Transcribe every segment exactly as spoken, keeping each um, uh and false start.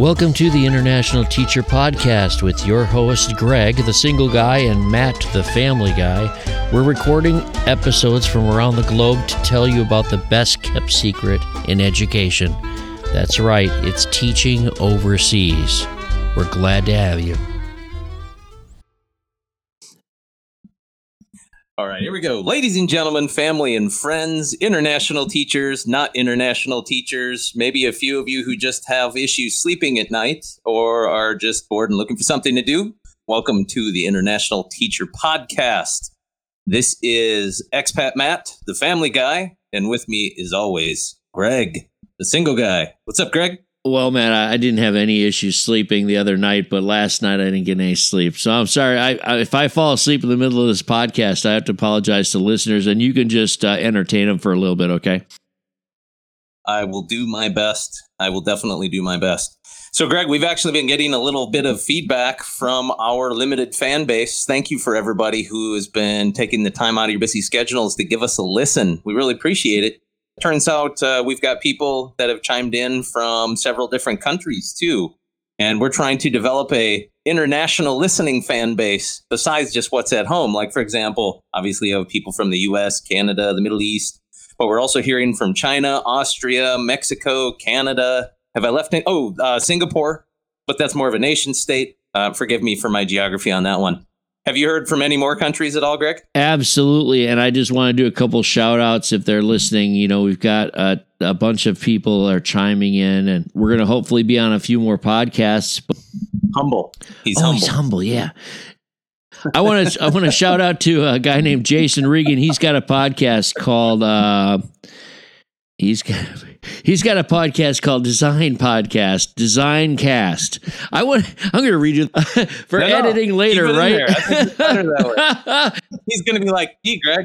Welcome to the International Teacher Podcast with your host, Greg, the single guy, and Matt, the family guy. We're recording episodes from around the globe to tell you about the best-kept secret in education. That's right, it's teaching overseas. We're glad to have you. All right, here we go. Ladies and gentlemen, family and friends, international teachers, not international teachers, maybe a few of you who just have issues sleeping at night or are just bored and looking for something to do. Welcome to the International Teacher Podcast. This is Expat Matt, the family guy, and with me is always Greg, the single guy. What's up, Greg? Well, man, I didn't have any issues sleeping the other night, but last night I didn't get any sleep. So I'm sorry. I, I, if I fall asleep in the middle of this podcast, I have to apologize to listeners, and you can just uh, entertain them for a little bit, okay? I will do my best. I will definitely do my best. So, Greg, we've actually been getting a little bit of feedback from our limited fan base. Thank you for everybody who has been taking the time out of your busy schedules to give us a listen. We really appreciate it. Turns out uh, we've got people that have chimed in from several different countries, too. And we're trying to develop a international listening fan base besides just what's at home. Like, for example, obviously you have people from the U S, Canada, the Middle East. But we're also hearing from China, Austria, Mexico, Canada. Have I left? Any- oh, uh, Singapore. But that's more of a nation state. Uh, forgive me for my geography on that one. Have you heard from any more countries at all, Greg? Absolutely. And I just want to do a couple shout outs if they're listening. You know, we've got a, a bunch of people are chiming in, and we're going to hopefully be on a few more podcasts. But... Humble. He's oh, humble. He's humble. Yeah. I want to I want to shout out to a guy named Jason Regan. He's got a podcast called uh, he's got he's got a podcast called Design Podcast, DesignCast. I want I'm going to read you for no, editing no, later, right? That He's going to be like, "Hey, Greg,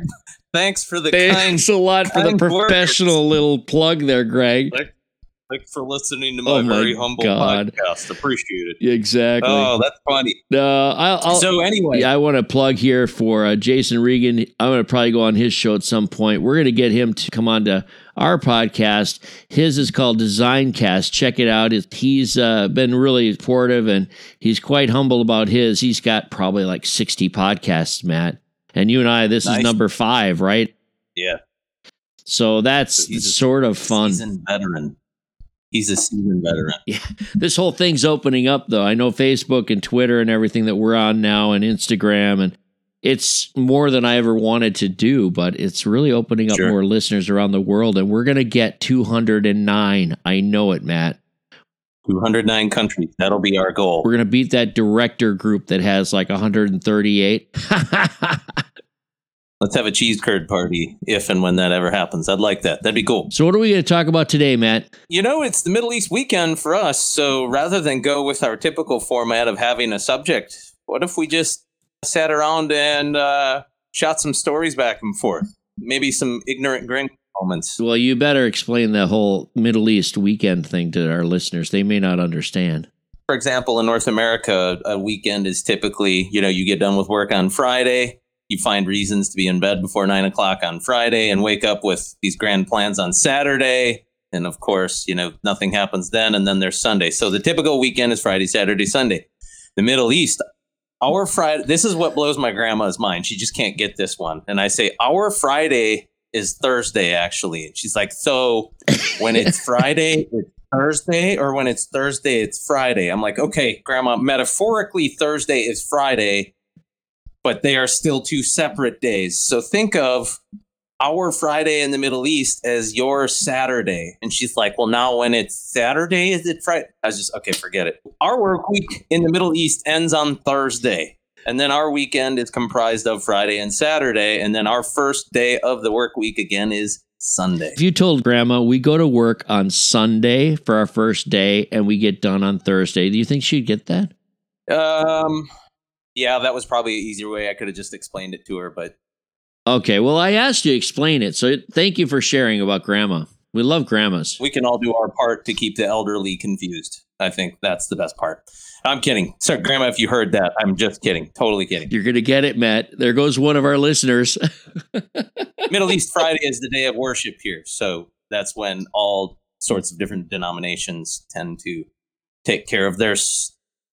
thanks for the thanks kind Thanks a lot for the professional words. Little plug there, Greg. Thanks like, for listening to my, oh my very humble God. podcast. Appreciate it." Exactly. Oh, that's funny. Uh, I'll, I'll, so anyway, I want to plug here for uh, Jason Regan. I'm going to probably go on his show at some point. We're going to get him to come on to our podcast. His is called DesignCast. Check it out. He's uh, been really supportive, and he's quite humble about his. He's got probably like sixty podcasts, Matt. And you and I, this nice. is number five, right? Yeah. So that's so sort of fun. Seasoned veteran. He's a seasoned veteran. Yeah. This whole thing's opening up, though. I know Facebook and Twitter and everything that we're on now, and Instagram, and it's more than I ever wanted to do, but it's really opening up sure. more listeners around the world, and we're going to get two hundred nine. I know it, Matt. two hundred nine countries. That'll be our goal. We're going to beat that director group that has like one hundred thirty-eight. Let's have a cheese curd party if and when that ever happens. I'd like that. That'd be cool. So what are we going to talk about today, Matt? You know, it's the Middle East weekend for us. So rather than go with our typical format of having a subject, what if we just sat around and uh, shot some stories back and forth? Maybe some ignorant grin moments. Well, you better explain the whole Middle East weekend thing to our listeners. They may not understand. For example, in North America, a weekend is typically, you know, you get done with work on Friday. You find reasons to be in bed before nine o'clock on Friday and wake up with these grand plans on Saturday. And of course, you know, nothing happens then. And then there's Sunday. So the typical weekend is Friday, Saturday, Sunday. The Middle East, our Friday. This is what blows my grandma's mind. She just can't get this one. And I say, our Friday is Thursday, actually. And she's like, so when it's Friday, it's Thursday, or when it's Thursday, it's Friday. I'm like, okay, Grandma, metaphorically, Thursday is Friday. But they are still two separate days. So think of our Friday in the Middle East as your Saturday. And she's like, well, now when it's Saturday, is it Friday? I was just, okay, forget it. Our work week in the Middle East ends on Thursday. And then our weekend is comprised of Friday and Saturday. And then our first day of the work week again is Sunday. If you told Grandma, we go to work on Sunday for our first day and we get done on Thursday, do you think she'd get that? Um... Yeah, that was probably an easier way. I could have just explained it to her, but... Okay, well, I asked you to explain it, so thank you for sharing about Grandma. We love grandmas. We can all do our part to keep the elderly confused. I think that's the best part. I'm kidding. Sorry, Grandma, if you heard that, I'm just kidding. Totally kidding. You're going to get it, Matt. There goes one of our listeners. Middle East Friday is the day of worship here, so that's when all sorts of different denominations tend to take care of their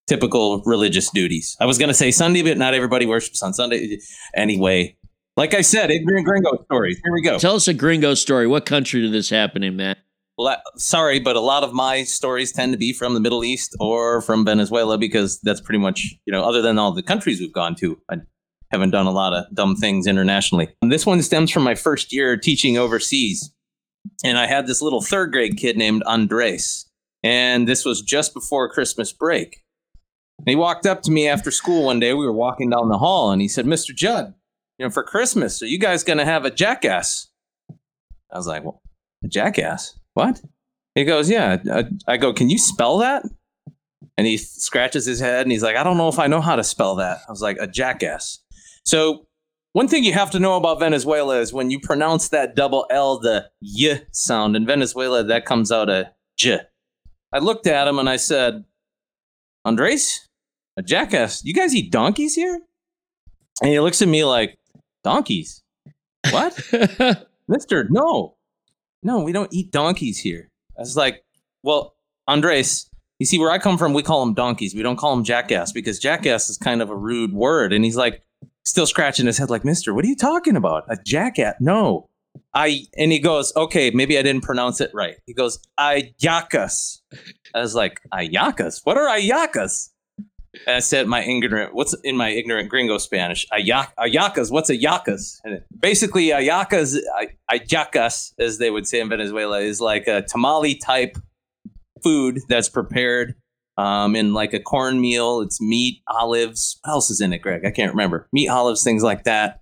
typical religious duties. I was going to say Sunday, but not everybody worships on Sunday. Anyway, like I said, ignorant gringo stories. Here we go. Tell us a gringo story. What country did this happen in, Matt? La- Sorry, but a lot of my stories tend to be from the Middle East or from Venezuela, because that's pretty much, you know, other than all the countries we've gone to, I haven't done a lot of dumb things internationally. And this one stems from my first year teaching overseas. And I had this little third grade kid named Andres. And this was just before Christmas break. And he walked up to me after school one day. We were walking down the hall and he said, "Mister Judd, you know, for Christmas, are you guys going to have a jackass?" I was like, "Well, a jackass? What?" He goes, "Yeah." I go, "Can you spell that?" And he scratches his head and he's like, "I don't know if I know how to spell that." I was like, "A jackass." So one thing you have to know about Venezuela is when you pronounce that double L, the y sound in Venezuela, that comes out a j. I looked at him and I said, "Andres, a jackass? You guys eat donkeys here?" And he looks at me like, "Donkeys? What?" Mister, no. No, we don't eat donkeys here. I was like, "Well, Andres, you see, where I come from, we call them donkeys. We don't call them jackass, because jackass is kind of a rude word." And he's like, still scratching his head like, "Mister, what are you talking about? A jackass? No." I and he goes, "Okay, maybe I didn't pronounce it right." He goes, "Ayakas." I was like, "Ayakas? What are ayakas?" And I said, my ignorant, what's in my ignorant gringo Spanish, ayakas, what's ayakas? And basically, ayakas, ayakas, as they would say in Venezuela, is like a tamale type food that's prepared um, in like a cornmeal. It's meat, olives. What else is in it, Greg? I can't remember. Meat, olives, things like that.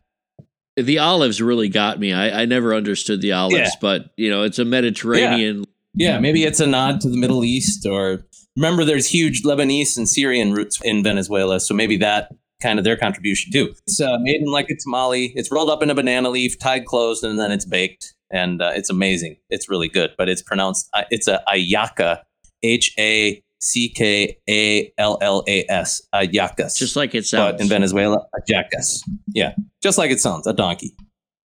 The olives really got me. I, I never understood the olives, yeah. But, you know, it's a Mediterranean. Yeah. yeah, maybe it's a nod to the Middle East, or... Remember, there's huge Lebanese and Syrian roots in Venezuela, so maybe that kind of their contribution too. It's uh, made in like a tamale. It's rolled up in a banana leaf, tied closed, and then it's baked, and uh, it's amazing. It's really good, but it's pronounced. Uh, it's a ayaca, H A C K A L L A S, ayacas. Just like it sounds. But in Venezuela, ayacas. Yeah, just like it sounds, a donkey.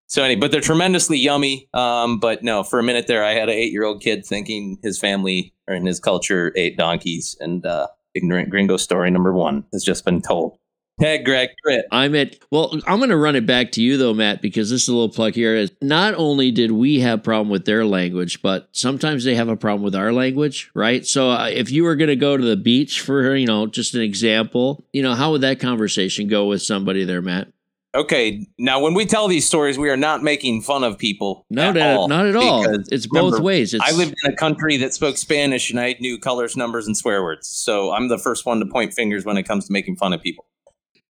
So anyway, but they're tremendously yummy. Um, but no, for a minute there, I had an eight-year-old kid thinking his family or in his culture ate donkeys. And uh, ignorant gringo story number one has just been told. Hey, Greg, Crit. I'm at. Well, I'm going to run it back to you though, Matt, because this is a little plug here. Not only did we have a problem with their language, but sometimes they have a problem with our language, right? So uh, if you were going to go to the beach for, you know, just an example, you know, how would that conversation go with somebody there, Matt? Okay, now when we tell these stories, we are not making fun of people. No, at all, not at all. It's remember, both ways. It's... I lived in a country that spoke Spanish, and I knew colors, numbers, and swear words. So I'm the first one to point fingers when it comes to making fun of people.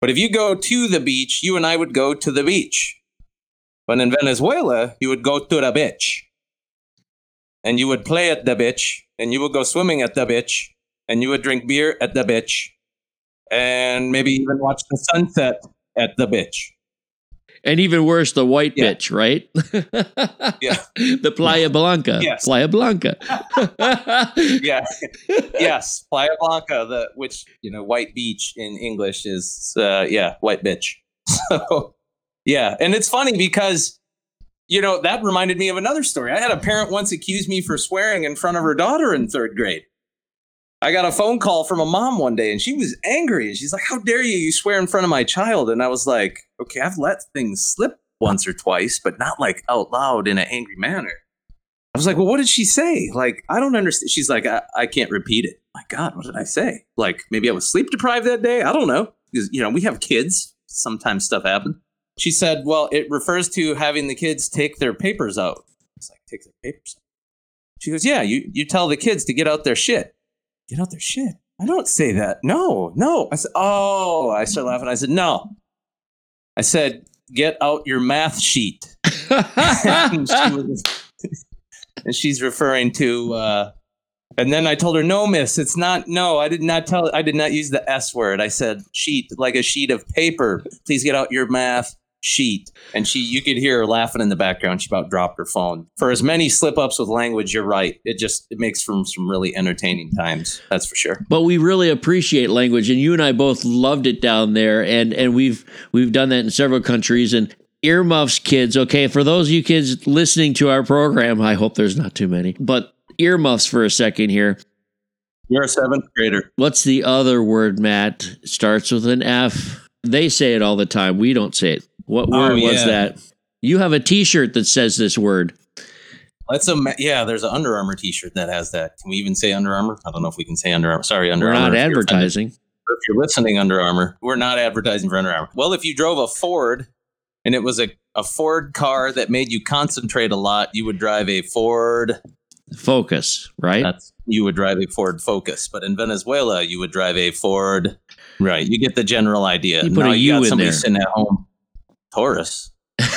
But if you go to the beach, you and I would go to the beach. But in Venezuela, you would go to the beach. And you would play at the beach. And you would go swimming at the beach. And you would drink beer at the beach. And maybe even watch the sunset at the beach. And even worse, the white yeah. bitch, right? yeah. The Playa Blanca. Yes. Playa Blanca. yeah. Yes. Playa Blanca, the which, you know, white beach in English is, uh, yeah, white bitch. So, yeah. And it's funny because, you know, that reminded me of another story. I had a parent once accuse me for swearing in front of her daughter in third grade. I got a phone call from a mom one day and she was angry and she's like, "How dare you, you swear in front of my child." And I was like, okay, I've let things slip once or twice, but not like out loud in an angry manner. I was like, well, what did she say? Like, I don't understand. She's like, I, I can't repeat it. My God, what did I say? Like, maybe I was sleep deprived that day. I don't know. Because, you know, we have kids. Sometimes stuff happens. She said, well, it refers to having the kids take their papers out. It's like, take their papers out. She goes, yeah, you, you tell the kids to get out their shit. Get out their shit. I don't say that. No, no. I said, oh, I started laughing. I said, no. I said, get out your math sheet. and, she was, and she's referring to, uh, and then I told her, no, miss, it's not, no, I did not tell, I did not use the S word. I said, sheet, like a sheet of paper. Please get out your math sheet. And she, you could hear her laughing in the background. She about dropped her phone. For as many slip ups with language, you're right. It just, it makes for some really entertaining times. That's for sure. But we really appreciate language. And you and I both loved it down there. And, and we've, we've done that in several countries and earmuffs kids. Okay. For those of you kids listening to our program, I hope there's not too many, but earmuffs for a second here. You're a seventh grader. What's the other word, Matt? Starts with an F. They say it all the time. We don't say it. What word oh, yeah. was that? You have a T-shirt that says this word. Let's um, yeah, there's an Under Armour T-shirt that has that. Can we even say Under Armour? I don't know if we can say Under Armour. Sorry, Under Armour. We're not advertising. If you're listening, Under Armour, we're not advertising for Under Armour. Well, if you drove a Ford and it was a, a Ford car that made you concentrate a lot, you would drive a Ford Focus, right? That's, you would drive a Ford Focus. But in Venezuela, you would drive a Ford. Right. You get the general idea. You put now a you U got in somebody there. Sitting at home. Taurus.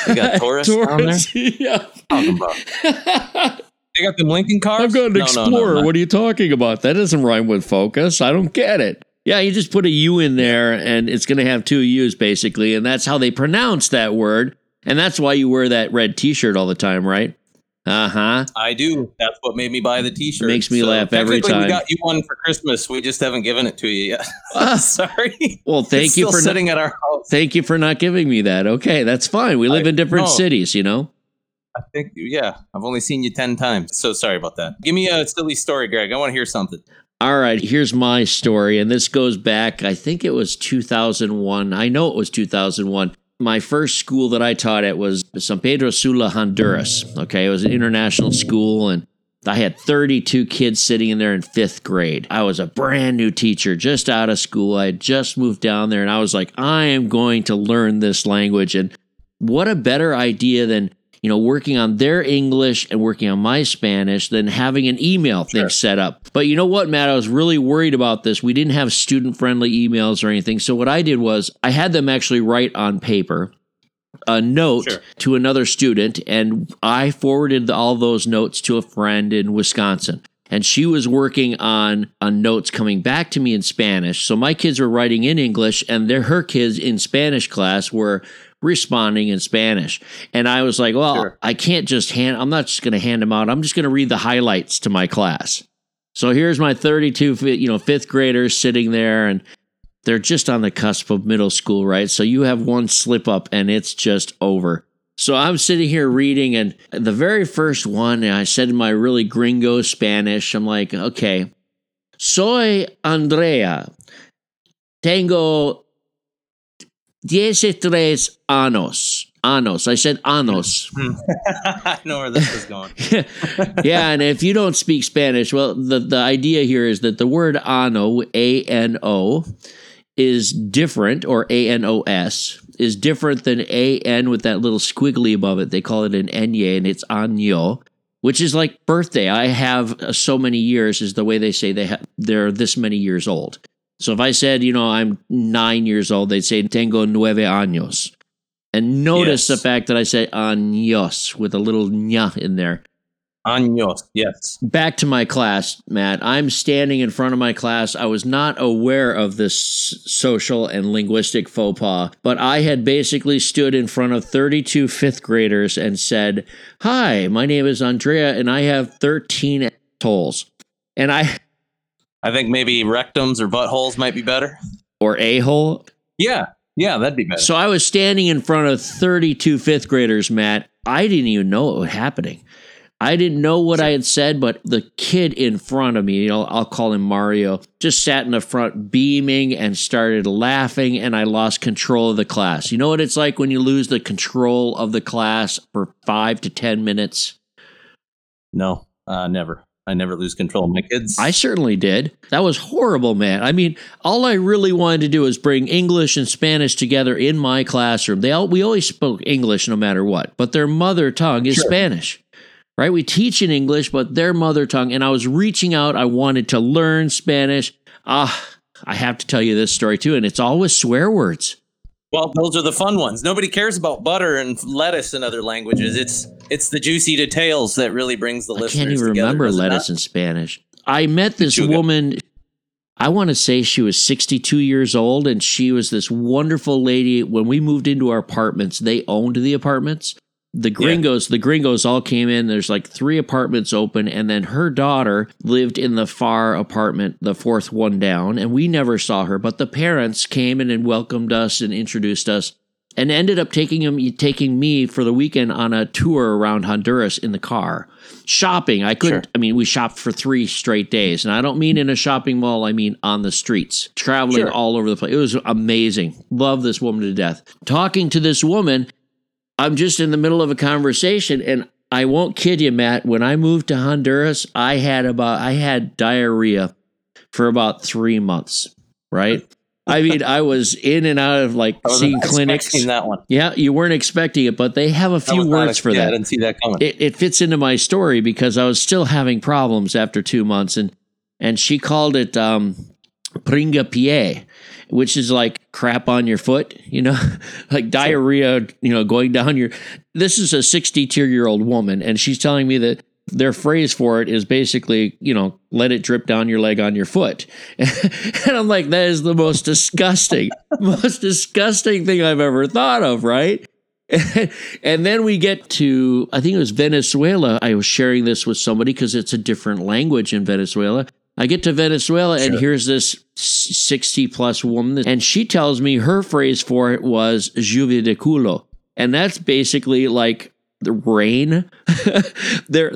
They got Taurus on there? Yeah. Talking about. They got them Lincoln cars? I've got an no, Explorer. No, no, no. What are you talking about? That doesn't rhyme with Focus. I don't get it. Yeah, you just put a U in there, and it's going to have two U's, basically, and that's how they pronounce that word, and that's why you wear that red T-shirt all the time, right? Uh-huh. I do. That's what made me buy the T-shirt. Makes me so laugh every time. We got you one for Christmas. We just haven't given it to you yet. Uh, Sorry. Well, thank it's you still for sitting not, at our house. Thank you for not giving me that. Okay, that's fine. We live I, in different no, cities, you know? I think, yeah. I've only seen you ten times, so sorry about that. Give me a silly story, Greg. I want to hear something. All right, here's my story, and this goes back, I think it was two thousand one. I know it was two thousand one. My first school that I taught at was San Pedro Sula, Honduras. Okay, it was an international school, and I had thirty-two kids sitting in there in fifth grade. I was a brand new teacher, just out of school. I had just moved down there, and I was like, I am going to learn this language. And what a better idea than, you know, working on their English and working on my Spanish than having an email thing sure. set up. But you know what, Matt? I was really worried about this. We didn't have student-friendly emails or anything. So what I did was I had them actually write on paper a note sure. to another student, and I forwarded all those notes to a friend in Wisconsin. And she was working on, on notes coming back to me in Spanish. So my kids were writing in English, and their, her kids in Spanish class were responding in Spanish. And I was like, well, sure. I can't just hand, I'm not just going to hand them out. I'm just going to read the highlights to my class. So here's my thirty-two, you know, fifth graders sitting there, and they're just on the cusp of middle school, right? So you have one slip up and it's just over. So I'm sitting here reading, and the very first one, and I said in my really gringo Spanish, I'm like, okay, soy Andrea, tengo dieciséis años. Anos. I said anos. I know where this is going. Yeah, and if you don't speak Spanish, well, the, the idea here is that the word ano, A N O, is different, or A N O S, is different than A N with that little squiggly above it. They call it an enye, and it's año, which is like birthday. I have uh, so many years is the way they say they ha- they're this many years old. So if I said, you know, I'm nine years old, they'd say, tengo nueve años. And notice yes. the fact that I say años with a little ña in there. Años, yes. Back to my class, Matt. I'm standing in front of my class. I was not aware of this social and linguistic faux pas, but I had basically stood in front of thirty-two fifth graders and said, hi, my name is Andrea, and I have thirteen assholes. And I... I think maybe rectums or buttholes might be better. Or a-hole? Yeah. Yeah, that'd be better. So I was standing in front of thirty-two fifth graders, Matt. I didn't even know what was happening. I didn't know what I had said, but the kid in front of me, you know, I'll call him Mario, just sat in the front beaming and started laughing, and I lost control of the class. You know what it's like when you lose the control of the class for five to ten minutes? No, uh, never. I never lose control of my kids. I certainly did. That was horrible, man. I mean, all I really wanted to do was bring English and Spanish together in my classroom. They all, we always spoke English no matter what, but their mother tongue is sure. Spanish, right? We teach in English, but their mother tongue, and I was reaching out. I wanted to learn Spanish. Ah, I have to tell you this story too, and it's always swear words. Well, those are the fun ones. Nobody cares about butter and lettuce in other languages. It's it's the juicy details that really brings the I listeners together. I can't even together, remember lettuce in Spanish. I met this Chuga. woman. I want to say she was sixty-two years old, and she was this wonderful lady. When we moved into our apartments, they owned the apartments. The gringos, yeah. the gringos all came in. There's like three apartments open, and then her daughter lived in the far apartment, the fourth one down, and we never saw her. But the parents came in and welcomed us and introduced us. and ended up taking him, taking me for the weekend on a tour around Honduras in the car. Shopping, I couldn't, sure. I mean, we shopped for three straight days. And I don't mean in a shopping mall, I mean on the streets, traveling sure. all over the place. It was amazing. Love this woman to death. Talking to this woman, I'm just in the middle of a conversation, and I won't kid you, Matt, when I moved to Honduras, I had about, I had diarrhea for about three months, right? I mean, I was in and out of like seeing clinics. That one. Yeah, you weren't expecting it, but they have a few words for that. Yeah, I didn't see that coming. It, it fits into my story because I was still having problems after two months, and and she called it um, pringa pie, which is like crap on your foot, you know, like diarrhea, you know, going down your. This is a sixty-two-year-old woman, and she's telling me that their phrase for it is basically, you know, let it drip down your leg on your foot. And I'm like, that is the most disgusting, most disgusting thing I've ever thought of, right? And then we get to, I think it was Venezuela. I was sharing this with somebody because it's a different language in Venezuela. I get to Venezuela sure. and here's this sixty-plus woman, and she tells me her phrase for it was lluvia de culo. And that's basically like, the rain. There,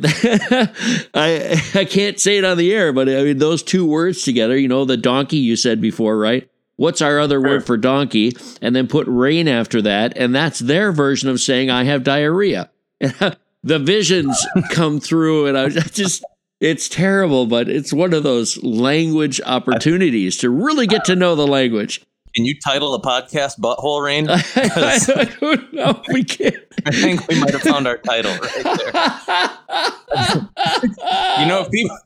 I I can't say it on the air, but I mean those two words together. You know, the donkey you said before, right? What's our other sure. word for donkey? And then put rain after that, and that's their version of saying I have diarrhea. And the visions come through, and I just it's terrible, but it's one of those language opportunities to really get to know the language. Can you title the podcast Butthole Rain? I don't know. We can't. I think we might have found our title right there. You know, if people,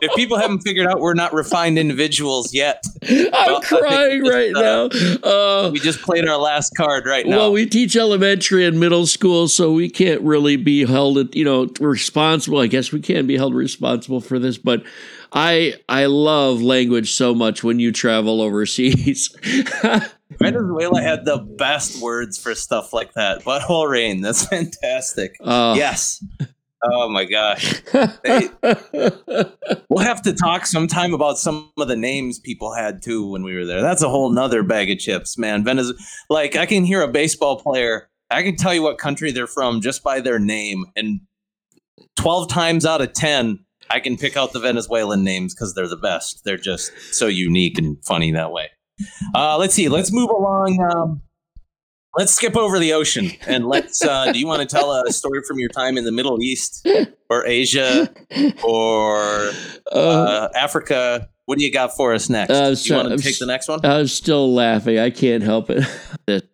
if people haven't figured out we're not refined individuals yet. I'm well, crying just, right uh, now. Uh, we just played our last card right now. Well, we teach elementary and middle school, so we can't really be held, you know, responsible. I guess we can be held responsible for this, but I I love language so much when you travel overseas. Venezuela had the best words for stuff like that. Butthole rain. That's fantastic. Uh, yes. Oh, my gosh. They, we'll have to talk sometime about some of the names people had, too, when we were there. That's a whole nother bag of chips, man. Venezuela, like, I can hear a baseball player. I can tell you what country they're from just by their name. And twelve times out of ten, I can pick out the Venezuelan names because they're the best. They're just so unique and funny that way. Uh, let's see. Let's move along. Um, let's skip over the ocean. And let's. Uh, do you want to tell a story from your time in the Middle East or Asia or uh, uh, Africa? What do you got for us next? Uh, so, do you want to I'm take the next one? I'm still laughing. I can't help it.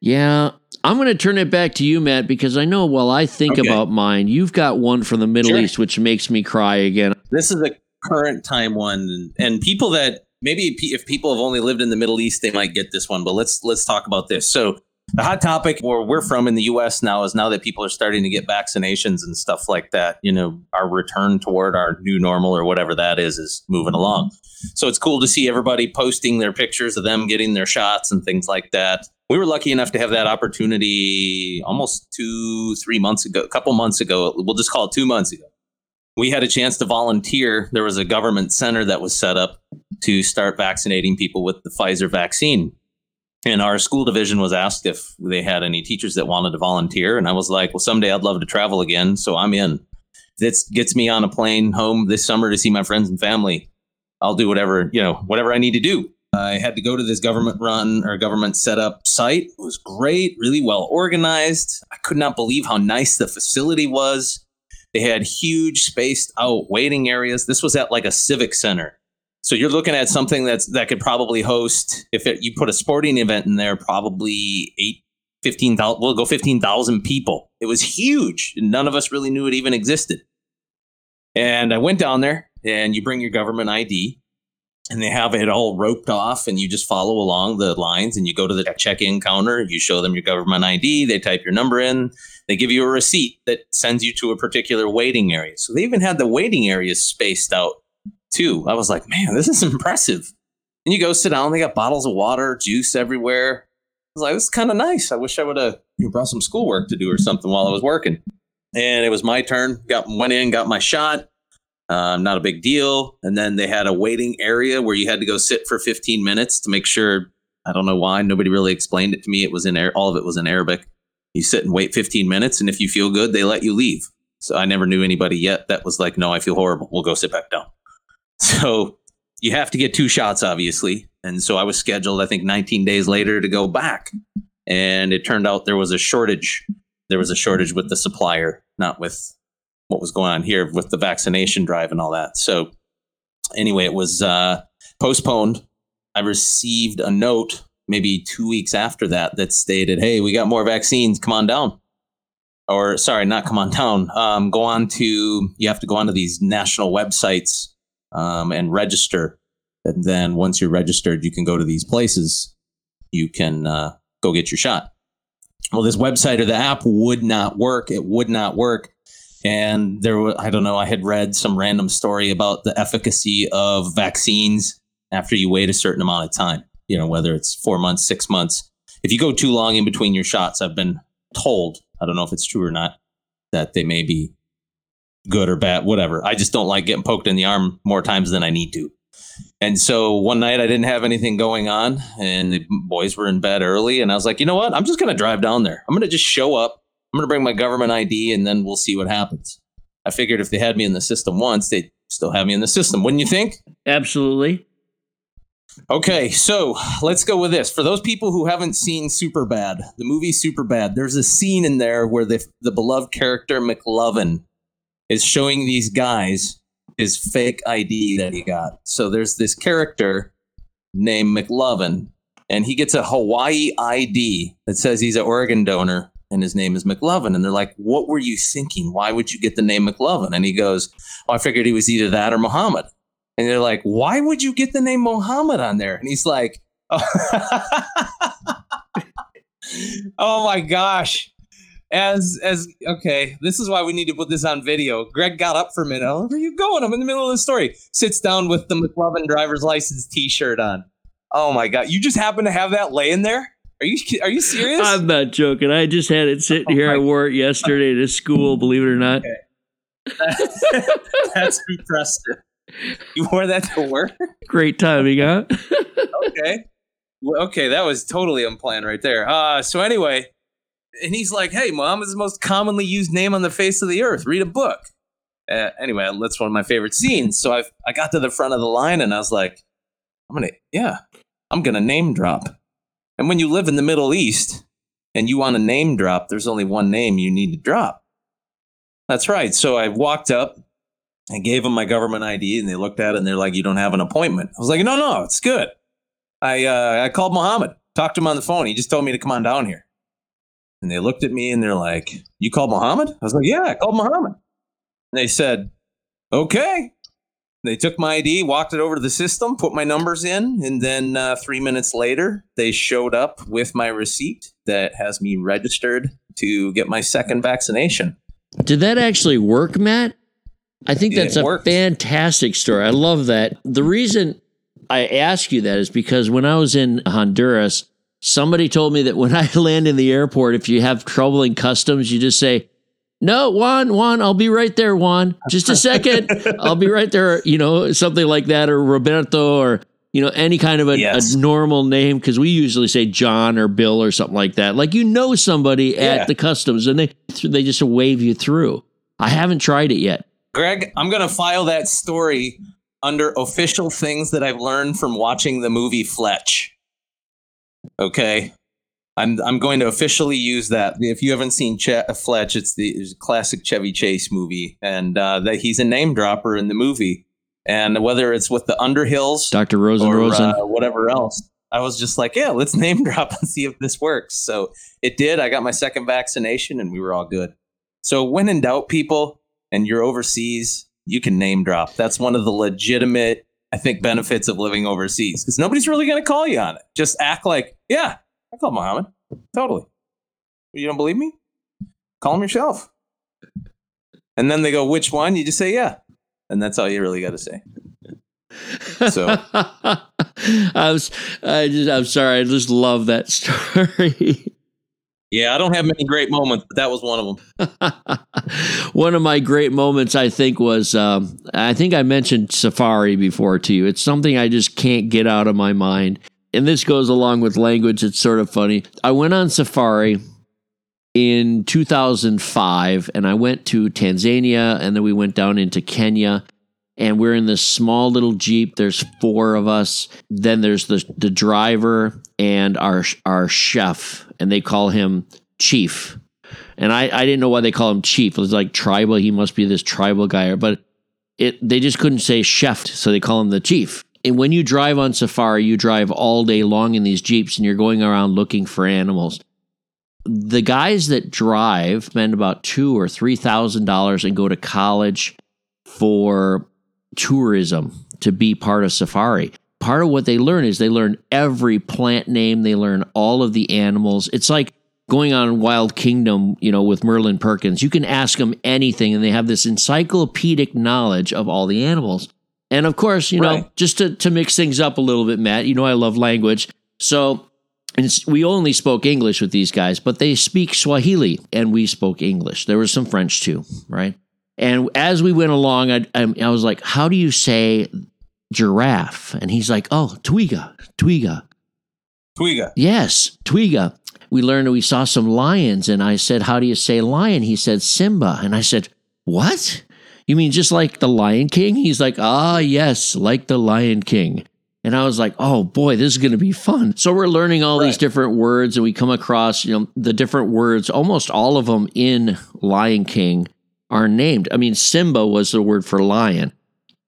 Yeah. I'm going to turn it back to you, Matt, because I know while I think okay. about mine, you've got one from the Middle sure. East, which makes me cry again. This is a current time one, and people that maybe if people have only lived in the Middle East, they might get this one. But let's let's talk about this. So the hot topic where we're from in the U S now is now that people are starting to get vaccinations and stuff like that. You know, our return toward our new normal or whatever that is is moving along. So it's cool to see everybody posting their pictures of them getting their shots and things like that. We were lucky enough to have that opportunity almost two, three months ago, a couple months ago. We'll just call it two months ago. We had a chance to volunteer. There was a government center that was set up to start vaccinating people with the Pfizer vaccine. And our school division was asked if they had any teachers that wanted to volunteer. And I was like, well, someday I'd love to travel again. So I'm in. This gets me on a plane home this summer to see my friends and family. I'll do whatever, you know, whatever I need to do. I had to go to this government run or government set up site. It was great, really well organized. I could not believe how nice the facility was. They had huge spaced out waiting areas. This was at like a civic center. So you're looking at something that's that could probably host, if it, you put a sporting event in there, probably eight, fifteen thousand, we'll go fifteen thousand people. It was huge. None of us really knew it even existed. And I went down there and you bring your government I D. And they have it all roped off and you just follow along the lines and you go to the check-in counter. You show them your government I D. They type your number in. They give you a receipt that sends you to a particular waiting area. So they even had the waiting areas spaced out, too. I was like, man, this is impressive. And you go sit down. They got bottles of water, juice everywhere. I was like, this is kind of nice. I wish I would have brought some schoolwork to do or something while I was working. And it was my turn. Got went in, got my shot. Uh, not a big deal. And then they had a waiting area where you had to go sit for fifteen minutes to make sure I don't know why. Nobody really explained it to me. It was in all of it was in Arabic. You sit and wait fifteen minutes, and if you feel good, they let you leave. So I never knew anybody yet that was like, no, I feel horrible. We'll go sit back down. So you have to get two shots, obviously. And so I was scheduled, I think, nineteen days later to go back. And it turned out there was a shortage. There was a shortage with the supplier, not with what was going on here with the vaccination drive and all that. So anyway, it was uh, postponed. I received a note maybe two weeks after that that stated, hey, we got more vaccines. Come on down. Or sorry, not come on down. Um, go on to, you have to go onto these national websites um, and register. And then once you're registered, you can go to these places. You can uh, go get your shot. Well, this website or the app would not work. It would not work. And there was, I don't know, I had read some random story about the efficacy of vaccines after you wait a certain amount of time, you know, whether it's four months, six months. If you go too long in between your shots, I've been told, I don't know if it's true or not, that they may be good or bad, whatever. I just don't like getting poked in the arm more times than I need to. And so one night I didn't have anything going on and the boys were in bed early. And I was like, you know what? I'm just going to drive down there. I'm going to just show up. I'm going to bring my government I D and then we'll see what happens. I figured if they had me in the system once, they'd still have me in the system. Wouldn't you think? Absolutely. Okay, so let's go with this. For those people who haven't seen Superbad, the movie Superbad, there's a scene in there where the, the beloved character McLovin is showing these guys his fake I D that he got. So there's this character named McLovin, and he gets a Hawaii I D that says he's an organ donor, and his name is McLovin. And they're like, what were you thinking? Why would you get the name McLovin? And he goes, oh, I figured he was either that or Muhammad. And they're like, why would you get the name Muhammad on there? And he's like, oh, oh my gosh. As, as, okay, this is why we need to put this on video. Greg got up for a minute. Oh, where are you going? I'm in the middle of the story. Sits down with the McLovin driver's license t-shirt on. Oh my God. You just happen to have that laying there? Are you, are you serious? I'm not joking. I just had it sitting oh here. I wore it yesterday to school, believe it or not. Okay. That's impressive. You wore that to work? Great timing, huh? Okay. Well, okay, that was totally unplanned right there. Uh, so anyway, and he's like, hey, Muhammad's the most commonly used name on the face of the earth. Read a book. Uh, anyway, that's one of my favorite scenes. So I I got to the front of the line and I was like, I'm going to, yeah, I'm going to name drop. And when you live in the Middle East and you want to name drop, there's only one name you need to drop. That's right. So I walked up. I gave them my government I D and they looked at it and they're like, you don't have an appointment. I was like, no, no, it's good. I uh, I called Muhammad, talked to him on the phone. He just told me to come on down here. And they looked at me and they're like, you called Muhammad? I was like, yeah, I called Muhammad. And they said, okay. They took my I D, walked it over to the system, put my numbers in. And then uh, three minutes later, they showed up with my receipt that has me registered to get my second vaccination. Did that actually work, Matt? I think that's a fantastic story. I love that. The reason I ask you that is because when I was in Honduras, somebody told me that when I land in the airport, if you have trouble in customs, you just say, no, Juan, Juan, I'll be right there, Juan. Just a second. I'll be right there. You know, something like that, or Roberto, or, you know, any kind of a, yes. a normal name. Because we usually say John or Bill or something like that. Like, you know, somebody yeah. at the customs and they they just wave you through. I haven't tried it yet. Greg, I'm going to file that story under official things that I've learned from watching the movie Fletch. Okay. I'm I'm going to officially use that. If you haven't seen che- Fletch, it's the it's a classic Chevy Chase movie. And uh, that he's a name dropper in the movie. And whether it's with the Underhills, Doctor Rosen, or Rosen. Uh, whatever else, I was just like, yeah, let's name drop and see if this works. So it did. I got my second vaccination and we were all good. So when in doubt, people, and you're overseas, you can name drop. That's one of the legitimate, I think, benefits of living overseas, because nobody's really going to call you on it. Just act like, yeah, I called Muhammad. Totally. You don't believe me? Call him yourself. And then they go, which one? You just say, yeah. And that's all you really got to say. So I was, I just, I'm sorry. I just love that story. Yeah, I don't have many great moments, but that was one of them. One of my great moments, I think, was um, I think I mentioned safari before to you. It's something I just can't get out of my mind. and this goes along with language, it's sort of funny. I went on safari in two thousand five, and I went to Tanzania, and then we went down into Kenya, and we're in this small little Jeep. There's four of us. Then there's the the driver and our our chef, and they call him Chief. And I, I didn't know why they call him Chief. It was like tribal. He must be this tribal guy. But it they just couldn't say chef, so they call him the Chief. And when you drive on safari, you drive all day long in these Jeeps, and you're going around looking for animals. The guys that drive spend about two or three thousand dollars and go to college for tourism to be part of safari. Part of what they learn is they learn every plant name. They learn all of the animals. It's like going on Wild Kingdom, you know, with Merlin Perkins. You can ask them anything, and they have this encyclopedic knowledge of all the animals. And of course, you right. know, just to, to mix things up a little bit, Matt, you know I love language. So and we only spoke English with these guys, but they speak Swahili, and we spoke English. There was some French too, right? And as we went along, I, I, I was like, how do you say giraffe? And he's like, oh, twiga, twiga. Twiga. Yes, twiga. We learned we saw some lions, and I said, how do you say lion? He said, Simba. And I said, what? You mean just like the Lion King? He's like, ah, yes, like the Lion King. And I was like, oh, boy, this is going to be fun. So we're learning all right. these different words, and we come across, you know, the different words, almost all of them in Lion King are named. I mean, Simba was the word for lion.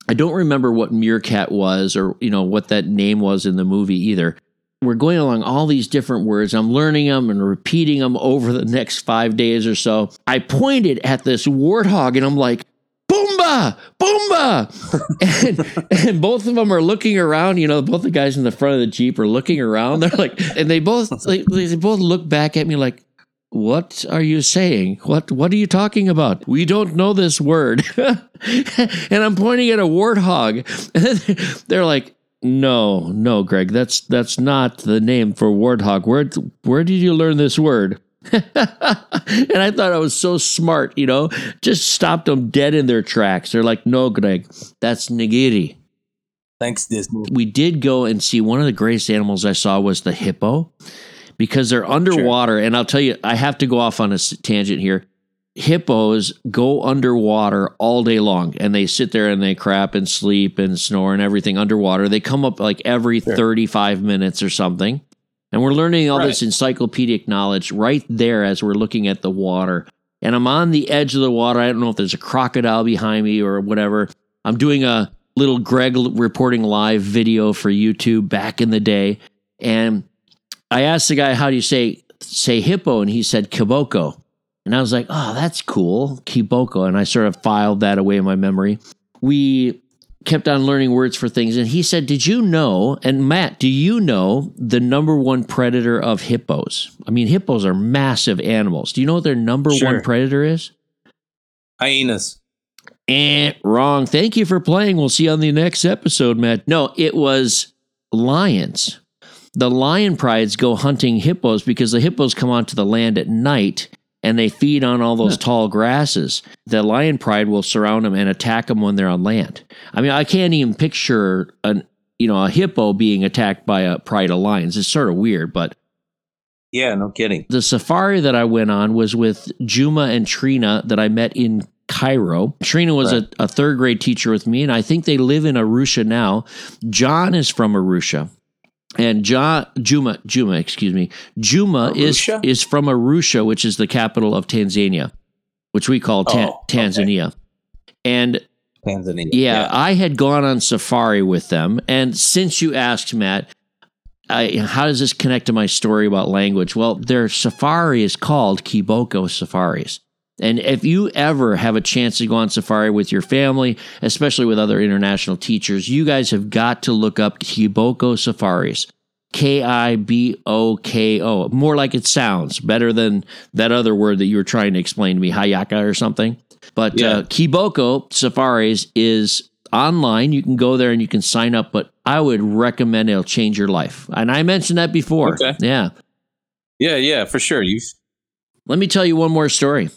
I don't remember what meerkat was or, you know, what that name was in the movie either. We're going along all these different words. I'm learning them and repeating them over the next five days or so. I pointed at this warthog, and I'm like, Boomba! Boomba! and, and both of them are looking around. You know, both the guys in the front of the Jeep are looking around. They're like, and they both like, they both look back at me like, what are you saying? What What are you talking about? We don't know this word. And I'm pointing at a warthog. They're like, No, no, Greg, that's that's not the name for warthog. Where where did you learn this word? And I thought I was so smart, you know, just stopped them dead in their tracks. They're like, no, Greg, that's nigiri. Thanks, Disney. We did go and see one of the greatest animals I saw was the hippo because they're underwater. Sure. And I'll tell you, I have to go off on a tangent here. Hippos go underwater all day long, and they sit there and they crap and sleep and snore and everything underwater. They come up like every sure. thirty-five minutes or something. And we're learning all right. this encyclopedic knowledge right there as we're looking at the water. And I'm on the edge of the water. I don't know if there's a crocodile behind me or whatever. I'm doing a little Greg reporting live video for YouTube back in the day. And I asked the guy, how do you say, say hippo? And he said, kiboko. And I was like, oh, that's cool, Kiboko. And I sort of filed that away in my memory. We kept on learning words for things. And he said, did you know, and Matt, do you know the number one predator of hippos? I mean, hippos are massive animals. Do you know what their number sure. one predator is? Hyenas. Eh, wrong. Thank you for playing. We'll see you on the next episode, Matt. No, it was lions. The lion prides go hunting hippos because the hippos come onto the land at night. And they feed on all those tall grasses. The lion pride will surround them and attack them when they're on land. I mean, I can't even picture an you know a hippo being attacked by a pride of lions. It's sort of weird, but yeah, no kidding. The safari that I went on was with Juma and Trina that I met in Cairo. Trina was right. a, a third grade teacher with me, and I think they live in Arusha now. John is from Arusha. And John, Juma, Juma, excuse me, Juma Arusha? is is from Arusha, which is the capital of Tanzania, which we call ta- oh, Tanzania. Okay. And Tanzania. Yeah, yeah, I had gone on safari with them. And since you asked, Matt, I, how does this connect to my story about language? Well, their safari is called Kiboko Safaris. And if you ever have a chance to go on safari with your family, especially with other international teachers, you guys have got to look up Kiboko Safaris, K I B O K O, more like it sounds, better than that other word that you were trying to explain to me, Hayaka or something. But yeah. uh, Kiboko Safaris is online. You can go there and you can sign up, but I would recommend it'll change your life. And I mentioned that before. Okay. Yeah. Yeah, yeah, for sure. You. Let me tell you one more story.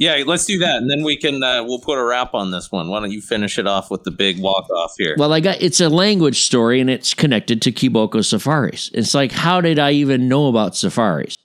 Yeah, let's do that, and then we can uh, we'll put a wrap on this one. Why don't you finish it off with the big walk off here? Well, I got it's a language story, and it's connected to Kiboko Safaris. It's like, how did I even know about safaris?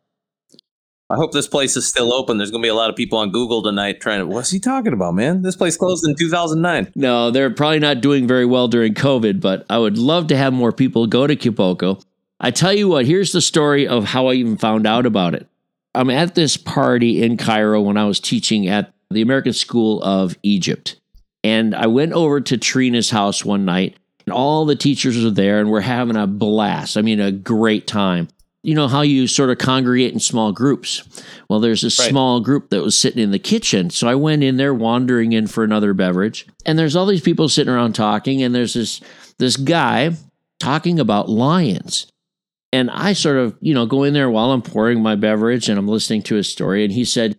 I hope this place is still open. There's going to be a lot of people on Google tonight trying to, what's he talking about, man? This place closed in two thousand nine. No, they're probably not doing very well during COVID, but I would love to have more people go to Kiboko. I tell you what, here's the story of how I even found out about it. I'm at this party in Cairo when I was teaching at the American School of Egypt. And I went over to Trina's house one night, and all the teachers are there, and we're having a blast. I mean, a great time. You know how you sort of congregate in small groups. Well, there's this right. small group that was sitting in the kitchen. So I went in there wandering in for another beverage. And there's all these people sitting around talking. And there's this this guy talking about lions. And I sort of, you know, go in there while I'm pouring my beverage and I'm listening to his story. And he said,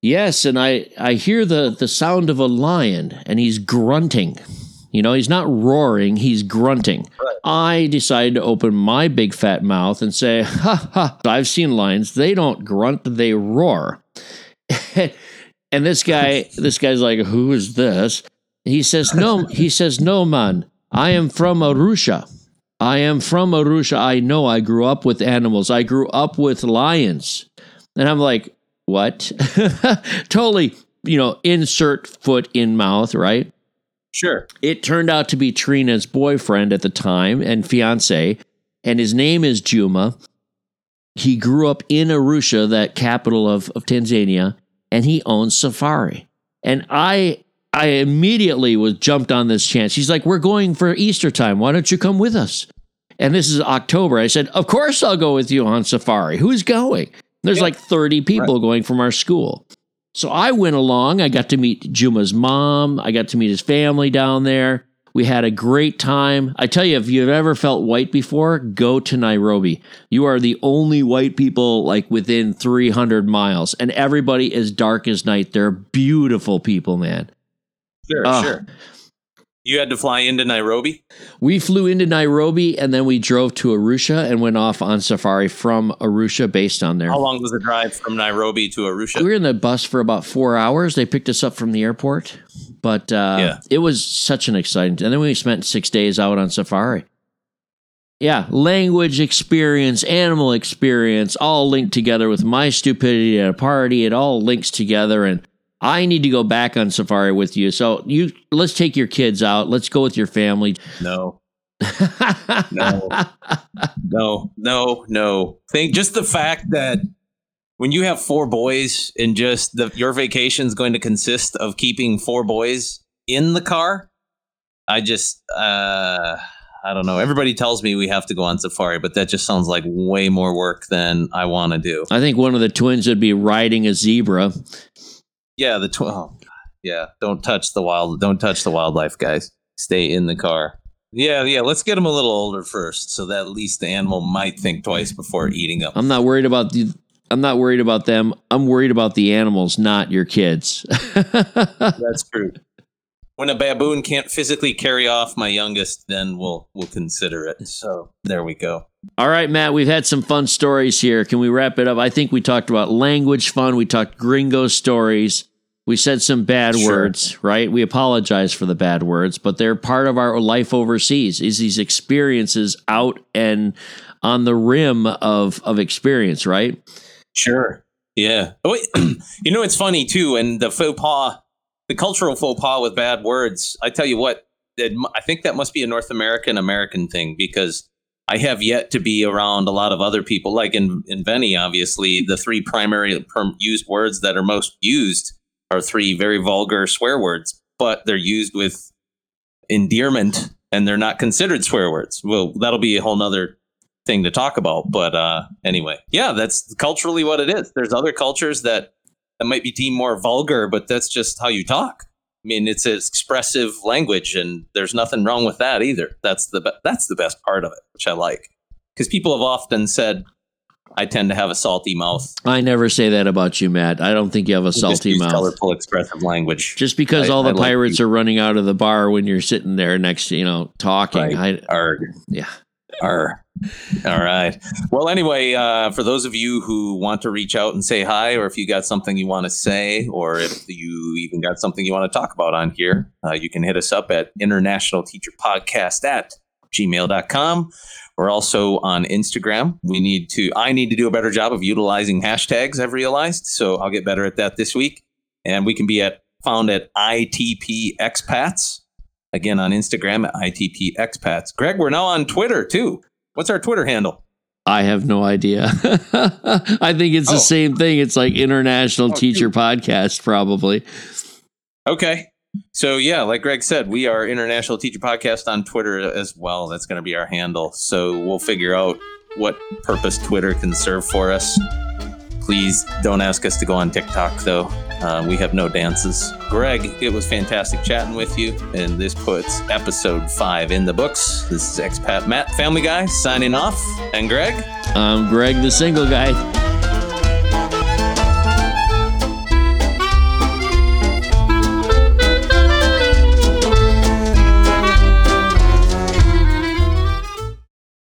yes, and I, I hear the, the sound of a lion, and he's grunting. You know, he's not roaring, he's grunting. Right. I decided to open my big fat mouth and say, ha ha, I've seen lions. They don't grunt, they roar. And this guy, this guy's like, who is this? He says, no, he says, no, man, I am from Arusha. I am from Arusha. I know I grew up with animals. I grew up with lions. And I'm like, what? Totally, you know, insert foot in mouth, right? Sure. It turned out to be Trina's boyfriend at the time and fiance, and his name is Juma. He grew up in Arusha, that capital of, of Tanzania, and he owns safari. And I I immediately was jumped on this chance. He's like, we're going for Easter time. Why don't you come with us? And this is October. I said, of course I'll go with you on safari. Who's going? There's yeah. like thirty people right. going from our school. So I went along. I got to meet Juma's mom. I got to meet his family down there. We had a great time. I tell you, if you've ever felt white before, go to Nairobi. You are the only white people like within three hundred miles, and everybody is dark as night. They're beautiful people, man. Sure, uh, sure. You had to fly into Nairobi? We flew into Nairobi, and then we drove to Arusha and went off on safari from Arusha based on there. How long was the drive from Nairobi to Arusha? We were in the bus for about four hours. They picked us up from the airport, but uh, yeah. it was such an exciting time. And then we spent six days out on safari. Yeah, language experience, animal experience, all linked together with my stupidity at a party. It all links together, and I need to go back on safari with you. So you let's take your kids out. Let's go with your family. No. no. No. No. No. Think just the fact that when you have four boys and just the, your vacation is going to consist of keeping four boys in the car. I just uh, I don't know. Everybody tells me we have to go on safari, but that just sounds like way more work than I want to do. I think one of the twins would be riding a zebra. Yeah, the tw- oh, God. Yeah. Don't touch the wild. Don't touch the wildlife, guys. Stay in the car. Yeah, yeah. Let's get them a little older first, so that at least the animal might think twice before eating them. I'm not worried about the. I'm not worried about them. I'm worried about the animals, not your kids. That's true. When a baboon can't physically carry off my youngest, then we'll we'll consider it. So there we go. All right, Matt, we've had some fun stories here. Can we wrap it up? I think we talked about language fun. We talked gringo stories. We said some bad sure. words, right? We apologize for the bad words, but they're part of our life overseas, is these experiences out and on the rim of, of experience, right? Sure. Yeah. Oh, you know, it's funny, too. And the faux pas, the cultural faux pas with bad words, I tell you what, it, I think that must be a North American American thing, because I have yet to be around a lot of other people. Like in, in Veni, obviously, the three primary used words that are most used are three very vulgar swear words, but they're used with endearment and they're not considered swear words. Well, that'll be a whole nother thing to talk about. But uh, anyway, yeah, that's culturally what it is. There's other cultures that, that might be deemed more vulgar, but that's just how you talk. I mean, it's an expressive language, and there's nothing wrong with that either. That's the be- that's the best part of it, which I like, because people have often said, I tend to have a salty mouth. I never say that about you, Matt. I don't think you have a salty mouth. Colorful, expressive language. Just because I, all the I pirates like are running out of the bar when you're sitting there next to, you know, talking. Right. I, or, yeah. are. All right. Well, anyway, uh, for those of you who want to reach out and say hi, or if you got something you want to say, or if you even got something you want to talk about on here, uh, you can hit us up at international teacher podcast at gmail dot com. We're also on Instagram. We need to, I need to do a better job of utilizing hashtags, I've realized. So I'll get better at that this week. And we can be at found at I T P Expats. Again, on Instagram at I T P Expats. Greg, we're now on Twitter too. What's our Twitter handle? I have no idea. I think it's oh. the same thing. It's like International oh, Teacher dude. Podcast, probably. Okay. So, yeah, like Greg said, we are International Teacher Podcast on Twitter as well. That's going to be our handle. So we'll figure out what purpose Twitter can serve for us. Please don't ask us to go on TikTok, though. Uh, we have no dances. Greg, it was fantastic chatting with you. And this puts episode five in the books. This is Expat Matt, Family Guy, signing off. And Greg? I'm Greg, the single guy.